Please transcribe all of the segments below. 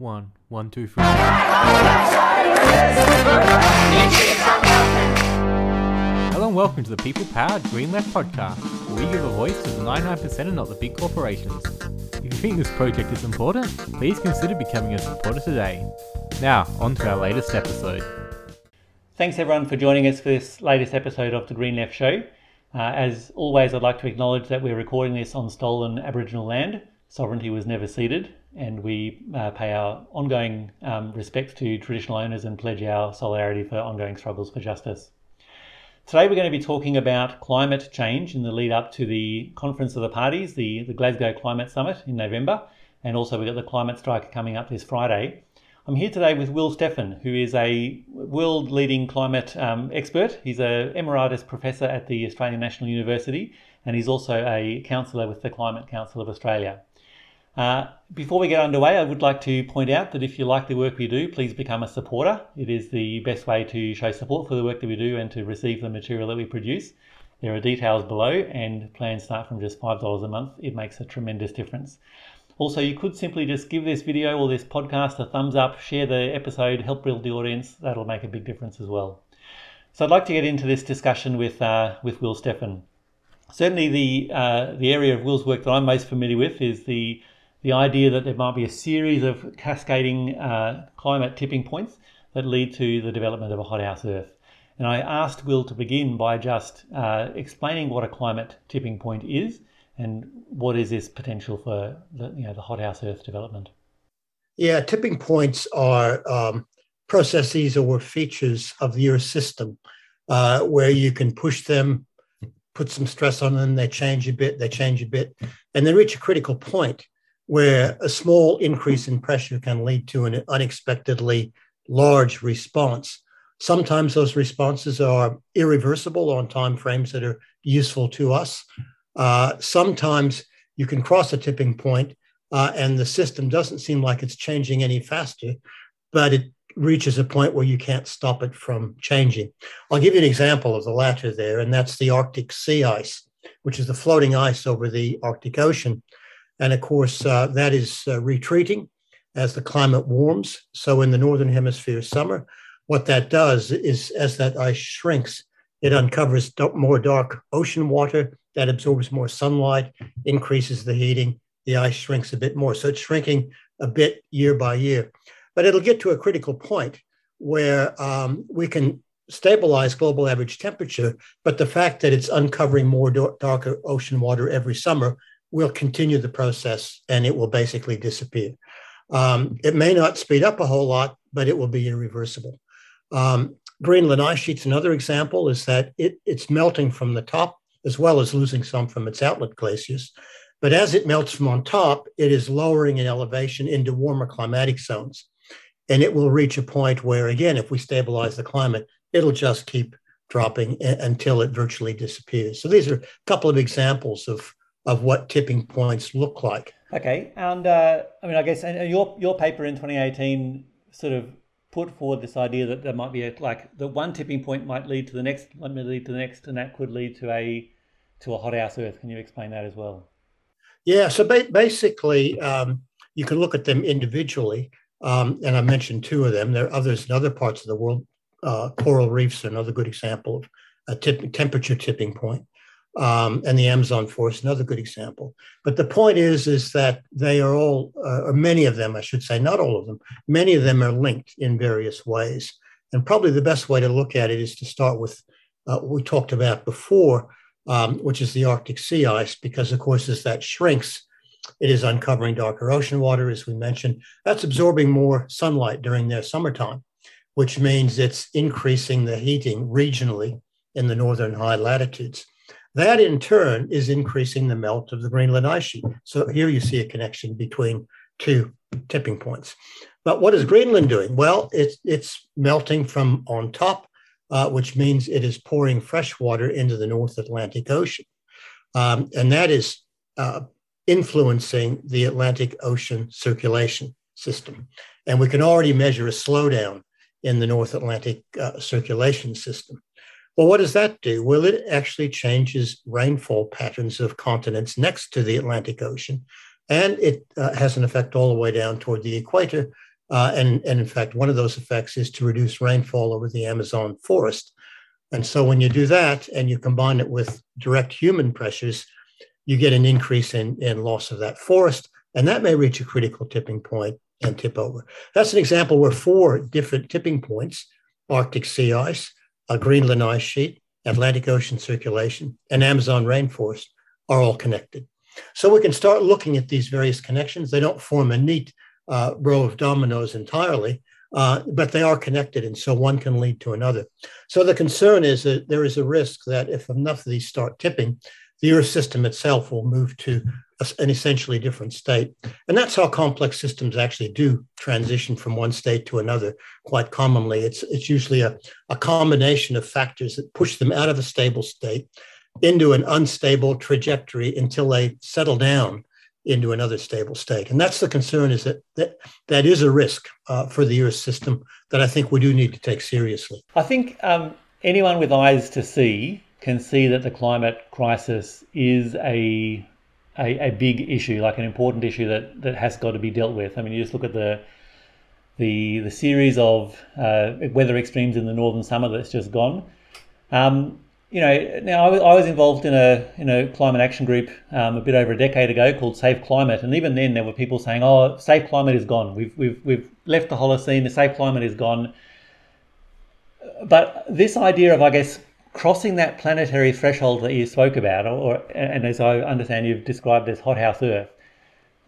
One, two, three. Hello and welcome to the People Powered Green Left Podcast, where we give a voice to the 99% and not the big corporations. If you think this project is important, please consider becoming a supporter today. Now, on to our latest episode. Thanks everyone for joining us for this latest episode of the Green Left Show. As always, I'd like to acknowledge that we're recording this on stolen Aboriginal land. Sovereignty was never ceded, and we pay our ongoing respects to traditional owners and pledge our solidarity for ongoing struggles for justice. Today we're going to be talking about climate change in the lead up to the Conference of the Parties, the Glasgow Climate Summit in November, and also we've got the climate strike coming up this Friday. I'm here today with Will Steffen, who is a world-leading climate expert. He's an Emeritus Professor at the Australian National University, and he's also a councillor with the Climate Council of Australia. Before we get underway, I would like to point out that if you like the work we do, please become a supporter. It is the best way to show support for the work that we do and to receive the material that we produce. There are details below, and plans start from just $5 a month. It makes a tremendous difference. Also, you could simply just give this video or this podcast a thumbs up, share the episode, help build the audience. That'll make a big difference as well. So I'd like to get into this discussion with Will Steffen. Certainly the area of Will's work that I'm most familiar with is the idea that there might be a series of cascading climate tipping points that lead to the development of a hothouse Earth. And I asked Will to begin by just explaining what a climate tipping point is and what is this potential for the hothouse Earth development. Yeah, tipping points are processes or features of the Earth system where you can push them, put some stress on them, they change a bit, and they reach a critical point where a small increase in pressure can lead to an unexpectedly large response. Sometimes those responses are irreversible on timeframes that are useful to us. Sometimes you can cross a tipping point and the system doesn't seem like it's changing any faster, but it reaches a point where you can't stop it from changing. I'll give you an example of the latter there, and that's the Arctic sea ice, which is the floating ice over the Arctic Ocean. And of course, that is retreating as the climate warms. So in the Northern Hemisphere summer, what that does is as that ice shrinks, it uncovers more dark ocean water that absorbs more sunlight, increases the heating, the ice shrinks a bit more. So it's shrinking a bit year by year. But it'll get to a critical point where we can stabilize global average temperature, but the fact that it's uncovering more darker ocean water every summer will continue the process, and it will basically disappear. It may not speed up a whole lot, but it will be irreversible. Greenland ice sheet's another example is that it's melting from the top as well as losing some from its outlet glaciers. But as it melts from on top, it is lowering in elevation into warmer climatic zones. And it will reach a point where, again, if we stabilize the climate, it'll just keep dropping until it virtually disappears. So these are a couple of examples of what tipping points look like. Okay, and your paper in 2018 sort of put forward this idea that there might be the one tipping point might lead to the next, might lead to the next, and that could lead to a hothouse Earth. Can you explain that as well? Yeah, so basically you can look at them individually, and I mentioned two of them. There are others in other parts of the world. Coral reefs are another good example of a temperature tipping point. And the Amazon forest, another good example. But the point is that they are all, or many of them, I should say, not all of them, many of them are linked in various ways. And probably the best way to look at it is to start with what we talked about before, which is the Arctic sea ice, because, of course, as that shrinks, it is uncovering darker ocean water, as we mentioned. That's absorbing more sunlight during their summertime, which means it's increasing the heating regionally in the northern high latitudes. That, in turn, is increasing the melt of the Greenland ice sheet. So here you see a connection between two tipping points. But what is Greenland doing? Well, it's melting from on top, which means it is pouring fresh water into the North Atlantic Ocean. And that is influencing the Atlantic Ocean circulation system. And we can already measure a slowdown in the North Atlantic circulation system. Well, what does that do? Well, it actually changes rainfall patterns of continents next to the Atlantic Ocean, and it has an effect all the way down toward the equator And in fact, one of those effects is to reduce rainfall over the Amazon forest. And so when you do that and you combine it with direct human pressures, you get an increase in loss of that forest, and that may reach a critical tipping point and tip over. That's an example where four different tipping points, Arctic sea ice, a Greenland ice sheet, Atlantic Ocean circulation, and Amazon rainforest are all connected. So we can start looking at these various connections. They don't form a neat row of dominoes entirely, but they are connected, and so one can lead to another. So the concern is that there is a risk that if enough of these start tipping, the Earth system itself will move to an essentially different state. And that's how complex systems actually do transition from one state to another quite commonly. It's usually a combination of factors that push them out of a stable state into an unstable trajectory until they settle down into another stable state. And that's the concern, is that is a risk for the Earth system that I think we do need to take seriously. I think anyone with eyes to see can see that the climate crisis is a big issue, like an important issue that has got to be dealt with. I mean, you just look at the series of weather extremes in the northern summer that's just gone. Now I was involved in a climate action group a bit over a decade ago called Safe Climate, and even then there were people saying, "Oh, Safe Climate is gone. We've left the Holocene. The Safe Climate is gone." But this idea of, I guess, crossing that planetary threshold that you spoke about, and as I understand you've described as hothouse Earth,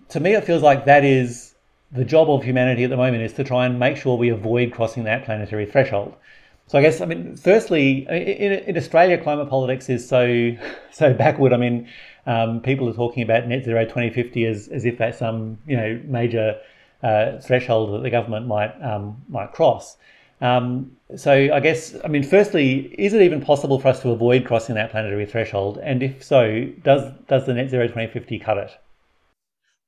to me it feels like that is the job of humanity at the moment, is to try and make sure we avoid crossing that planetary threshold. So I guess, I mean, firstly, in Australia, climate politics is so backward. I mean, people are talking about net zero 2050 as if that's some major threshold that the government might cross. So I guess, I mean, firstly, is it even possible for us to avoid crossing that planetary threshold? And if so, does the net zero 2050 cut it?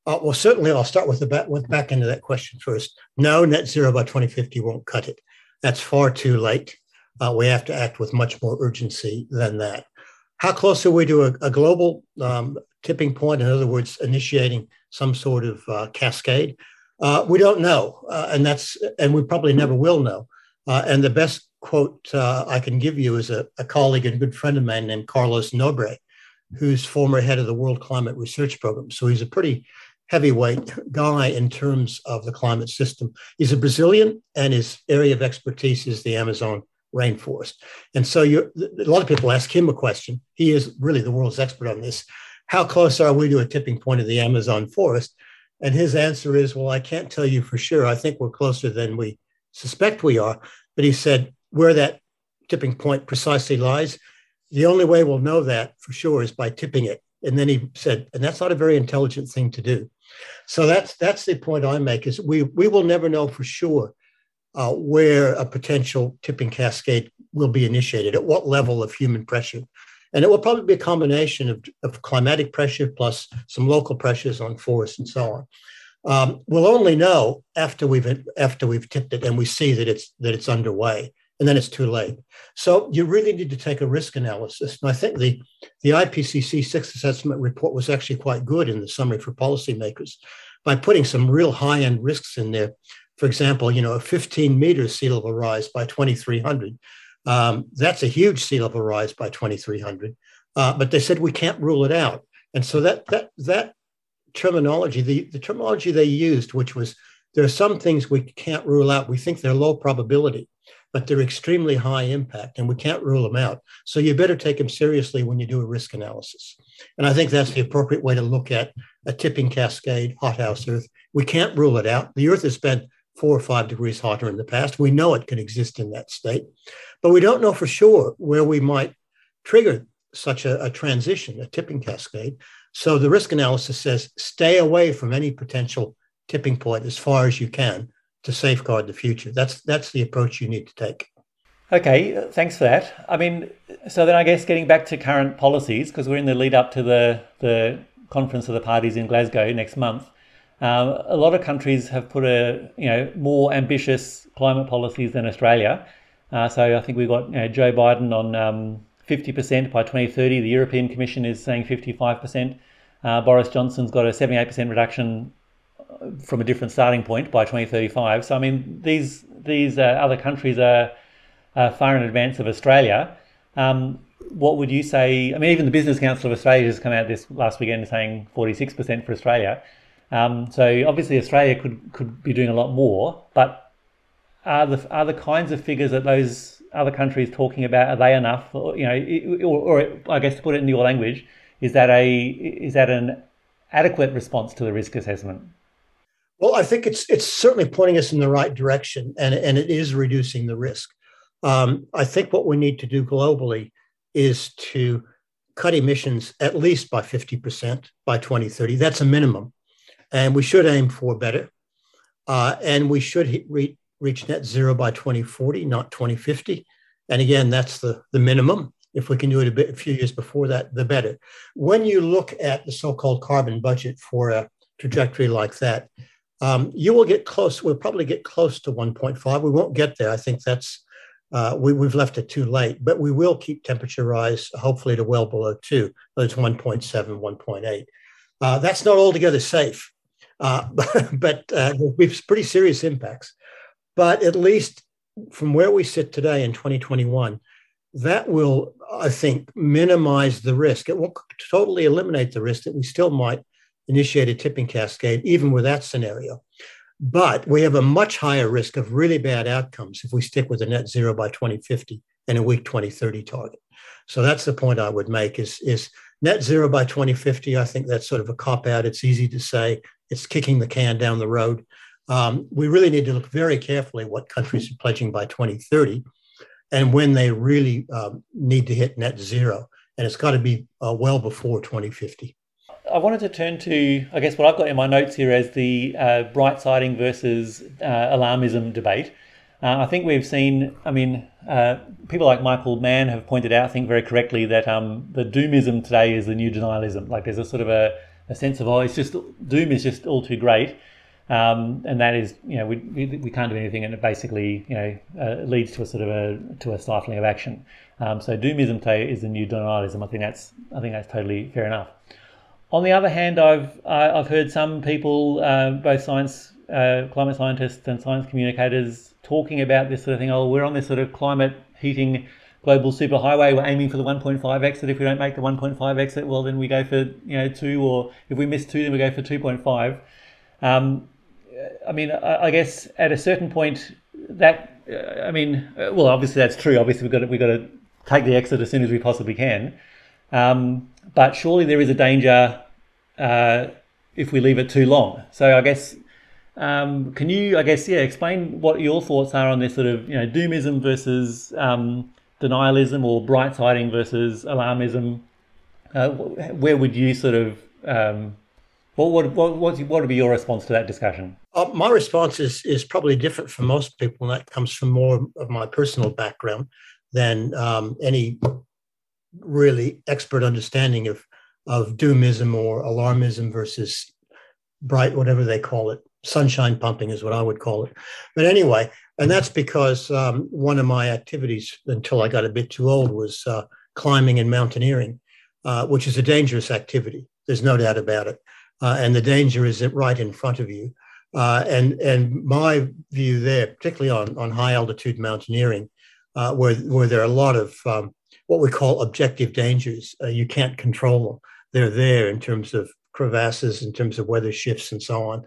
Well, certainly I'll start with the back end of that question first. No, net zero by 2050 won't cut it. That's far too late. We have to act with much more urgency than that. How close are we to a global tipping point? In other words, initiating some sort of cascade? We don't know, and we probably never will know. And the best quote I can give you is a colleague and good friend of mine named Carlos Nobre, who's former head of the World Climate Research Program. So he's a pretty heavyweight guy in terms of the climate system. He's a Brazilian, and his area of expertise is the Amazon rainforest. And so a lot of people ask him a question. He is really the world's expert on this. How close are we to a tipping point of the Amazon forest? And his answer is, well, I can't tell you for sure. I think we're closer than we suspect we are. But he said, where that tipping point precisely lies, the only way we'll know that for sure is by tipping it. And then he said, and that's not a very intelligent thing to do. So that's the point I make, is we will never know for sure where a potential tipping cascade will be initiated, at what level of human pressure. And it will probably be a combination of climatic pressure plus some local pressures on forests and so on. We'll only know after we've tipped it and we see that it's underway, and then it's too late. So you really need to take a risk analysis. And I think the IPCC Sixth Assessment Report was actually quite good in the summary for policymakers by putting some real high-end risks in there. For example, a 15-meter sea level rise by 2300. That's a huge sea level rise by 2300, but they said we can't rule it out. And so that terminology, the terminology they used, which was, there are some things we can't rule out. We think they're low probability, but they're extremely high impact, and we can't rule them out. So you better take them seriously when you do a risk analysis. And I think that's the appropriate way to look at a tipping cascade, hothouse Earth. We can't rule it out. The Earth has been 4 or 5 degrees hotter in the past. We know it can exist in that state, but we don't know for sure where we might trigger such a transition, a tipping cascade. So the risk analysis says stay away from any potential tipping point as far as you can to safeguard the future. That's the approach you need to take. Okay, thanks for that. I mean, so then I guess getting back to current policies, because we're in the lead up to the Conference of the Parties in Glasgow next month. A lot of countries have put more ambitious climate policies than Australia. So I think we've got Joe Biden on 50% by 2030. The European Commission is saying 55%. Boris Johnson's got a 78% reduction from a different starting point by 2035. So I mean, these other countries are far in advance of Australia. What would you say? I mean, even the Business Council of Australia has come out this last weekend saying 46% for Australia. So obviously Australia could be doing a lot more, but are the kinds of figures that those other countries talking about, are they enough? Or, you know, or I guess to put it in your language, is that an adequate response to the risk assessment? Well, I think it's certainly pointing us in the right direction, and it is reducing the risk. I think what we need to do globally is to cut emissions at least by 50% by 2030. That's a minimum. And we should aim for better. And we should reach net zero by 2040, not 2050. And again, that's the minimum. If we can do it a few years before that, the better. When you look at the so-called carbon budget for a trajectory like that, you will get close. We'll probably get close to 1.5. We won't get there. I think that's we've left it too late, but we will keep temperature rise, hopefully, to well below 2. That's 1.7, 1.8. That's not altogether safe, but we've pretty serious impacts. But at least from where we sit today in 2021, that will, I think, minimize the risk. It won't totally eliminate the risk that we still might initiate a tipping cascade, even with that scenario. But we have a much higher risk of really bad outcomes if we stick with a net zero by 2050 and a weak 2030 target. So that's the point I would make is net zero by 2050. I think that's sort of a cop-out. It's easy to say. It's kicking the can down the road. We really need to look very carefully what countries are pledging by 2030 and when they really need to hit net zero. And it's got to be well before 2050. I wanted to turn to, I guess, what I've got in my notes here as the right-siding versus alarmism debate. I think we've seen, people like Michael Mann have pointed out, I think very correctly, that the doomism today is the new denialism. Like there's a sort of a sense of, doom is just all too great. And that is, you know, we can't do anything, and it basically, you know, leads to a sort of a stifling of action. So doomism today is the new denialism. I think that's totally fair enough. On the other hand, I've heard some people, both climate scientists and science communicators, talking about this sort of thing. Oh, we're on this sort of climate heating global superhighway. We're aiming for the 1.5 exit. If we don't make the 1.5 exit, well, then we go for 2, or if we miss 2, then we go for 2.5. I guess at a certain point, obviously that's true. Obviously, we've got to take the exit as soon as we possibly can. But surely there is a danger if we leave it too long. So I guess, can you, explain what your thoughts are on this sort of, doomism versus denialism, or bright-siding versus alarmism? Where would you sort of, what would be your response to that discussion? My response is probably different from most people, and that comes from more of my personal background than any really expert understanding of doomism or alarmism versus bright, whatever they call it. Sunshine pumping is what I would call it. But anyway, and that's because one of my activities until I got a bit too old was climbing and mountaineering, which is a dangerous activity. There's no doubt about it. And the danger is right in front of you. And my view there, particularly on high altitude mountaineering, where there are a lot of what we call objective dangers. You can't control them. They're there in terms of crevasses, in terms of weather shifts and so on,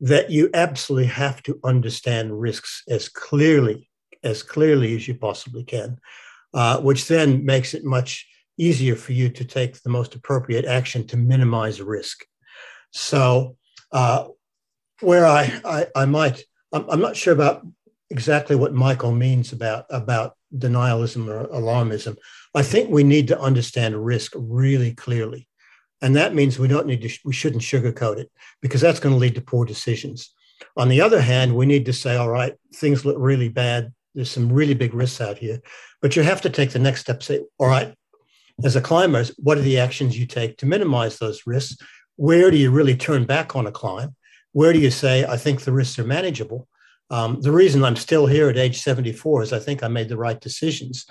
that you absolutely have to understand risks as clearly as you possibly can, which then makes it much easier for you to take the most appropriate action to minimize risk. So where I'm not sure about exactly what Michael means about denialism or alarmism. I think we need to understand risk really clearly. And that means we shouldn't sugarcoat it, because that's going to lead to poor decisions. On the other hand, we need to say, all right, things look really bad. There's some really big risks out here, but you have to take the next step, say, all right, as a climber, what are the actions you take to minimize those risks? Where do you really turn back on a climb? Where do you say, I think the risks are manageable? The reason I'm still here at age 74 is I think I made the right decisions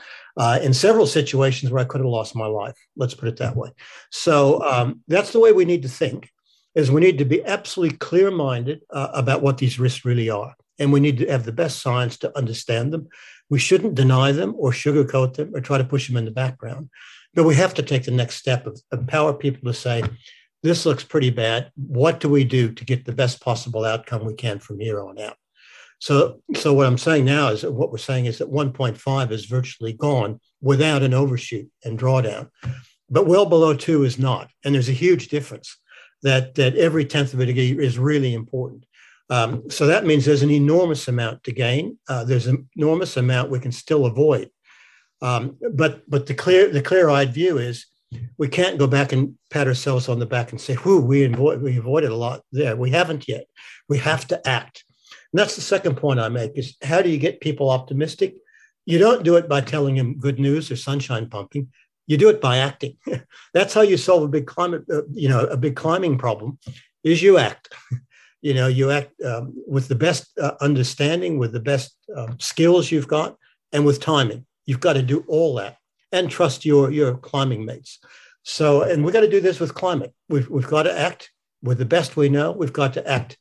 in several situations where I could have lost my life. Let's put it that way. So that's the way we need to think. is we need to be absolutely clear-minded about what these risks really are. And we need to have the best science to understand them. We shouldn't deny them or sugarcoat them or try to push them in the background. But we have to take the next step of empower people to say, this looks pretty bad. What do we do to get the best possible outcome we can from here on out? So what I'm saying now is that what we're saying is that 1.5 is virtually gone without an overshoot and drawdown, but well below 2 is not. And there's a huge difference that every tenth of a degree is really important. So that means there's an enormous amount to gain. There's an enormous amount we can still avoid. But the clear-eyed view is we can't go back and pat ourselves on the back and say, whoo, we avoided a lot there. We haven't yet. We have to act. And that's the second point I make is how do you get people optimistic? You don't do it by telling them good news or sunshine pumping. You do it by acting. That's how you solve a big climate, a big climbing problem is you act. You act with the best understanding, with the best skills you've got, and with timing. You've got to do all that and trust your climbing mates. So, and we've got to do this with climate. We've got to act with the best we know. We've got to act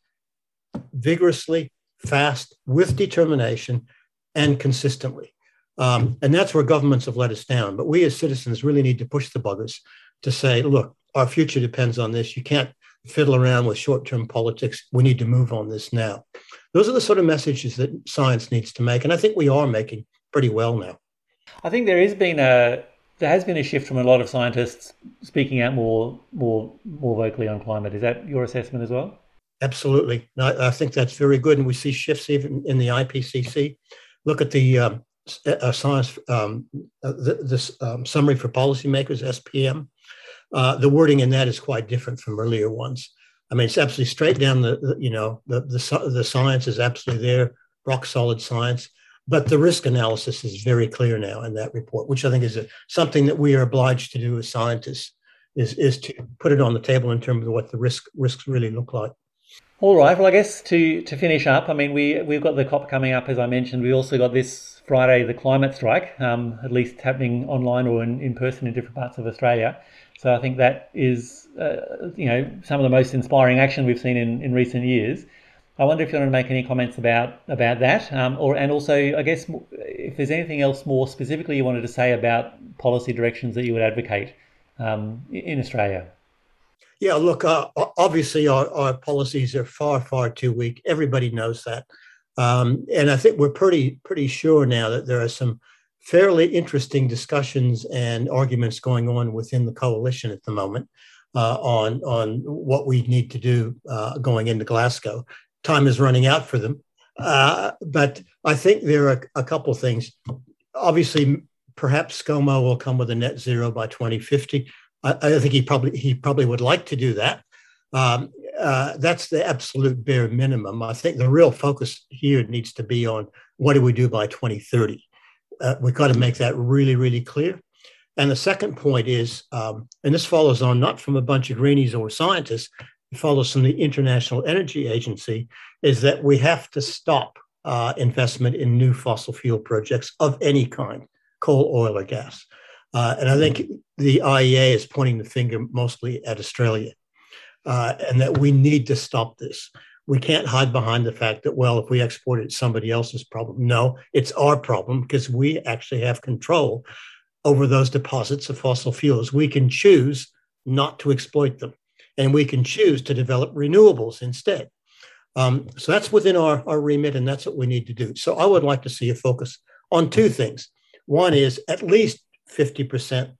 vigorously, fast, with determination, and consistently. And that's where governments have let us down. But we as citizens really need to push the buggers to say, look, our future depends on this. You can't fiddle around with short-term politics. We need to move on this now. Those are the sort of messages that science needs to make. And I think we are making pretty well now. I think there has been a shift from a lot of scientists speaking out more vocally on climate. Is that your assessment as well? Absolutely. No, I think that's very good. And we see shifts even in the IPCC. Look at the science, summary for policymakers, SPM. The wording in that is quite different from earlier ones. I mean, it's absolutely straight down the science is absolutely there, rock solid science. But the risk analysis is very clear now in that report, which I think is something that we are obliged to do as scientists, is to put it on the table in terms of what the risks really look like. All right. Well, I guess to finish up, I mean, we've got the COP coming up, as I mentioned. We also got this Friday, the climate strike, at least happening online or in person in different parts of Australia. So I think that is, some of the most inspiring action we've seen in recent years. I wonder if you want to make any comments about that, and also, I guess, if there's anything else more specifically you wanted to say about policy directions that you would advocate in Australia. Yeah, look, obviously our policies are far, far too weak. Everybody knows that. And I think we're pretty sure now that there are some fairly interesting discussions and arguments going on within the coalition at the moment on what we need to do going into Glasgow. Time is running out for them. But I think there are a couple of things. Obviously, perhaps ScoMo will come with a net zero by 2050. I think he probably would like to do that. That's the absolute bare minimum. I think the real focus here needs to be on what do we do by 2030? We've got to make that really, really clear. And the second point is, and this follows on not from a bunch of greenies or scientists, follows from the International Energy Agency, is that we have to stop investment in new fossil fuel projects of any kind, coal, oil, or gas. And I think the IEA is pointing the finger mostly at Australia, and that we need to stop this. We can't hide behind the fact that, well, if we export it, it's somebody else's problem. No, it's our problem because we actually have control over those deposits of fossil fuels. We can choose not to exploit them. And we can choose to develop renewables instead. So that's within our remit, and that's what we need to do. So I would like to see a focus on two things. One is at least 50%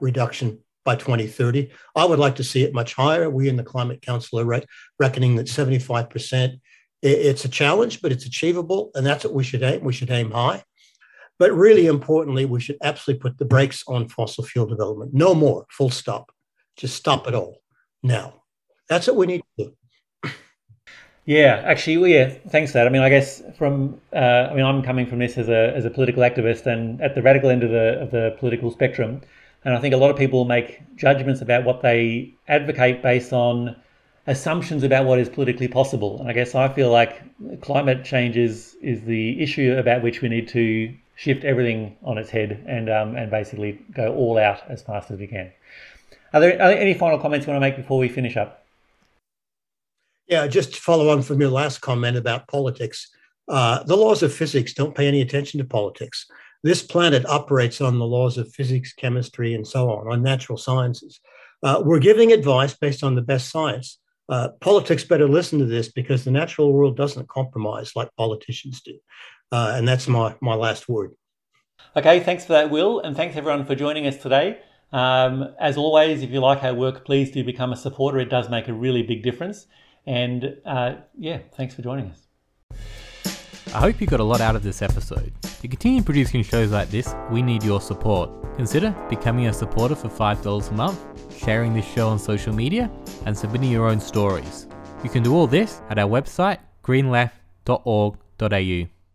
reduction by 2030. I would like to see it much higher. We in the Climate Council are reckoning that 75%. It's a challenge, but it's achievable, and that's what we should aim. We should aim high. But really importantly, we should absolutely put the brakes on fossil fuel development. No more, full stop. Just stop it all. Now, that's what we need to do. Yeah, actually, thanks for that. I mean, I guess I'm coming from this as a political activist and at the radical end of the political spectrum, and I think a lot of people make judgments about what they advocate based on assumptions about what is politically possible. And I guess I feel like climate change is the issue about which we need to shift everything on its head and basically go all out as fast as we can. Are there any final comments you want to make before we finish up? Yeah, just to follow on from your last comment about politics, the laws of physics don't pay any attention to politics. This planet operates on the laws of physics, chemistry, and so on natural sciences. We're giving advice based on the best science. Politics better listen to this because the natural world doesn't compromise like politicians do. And that's my last word. Okay, thanks for that, Will. And thanks everyone for joining us today. As always, if you like our work, please do become a supporter. It does make a really big difference. And thanks for joining us. I hope you got a lot out of this episode. To continue producing shows like this, we need your support. Consider becoming a supporter for $5 a month, sharing this show on social media, and submitting your own stories. You can do all this at our website, greenleft.org.au.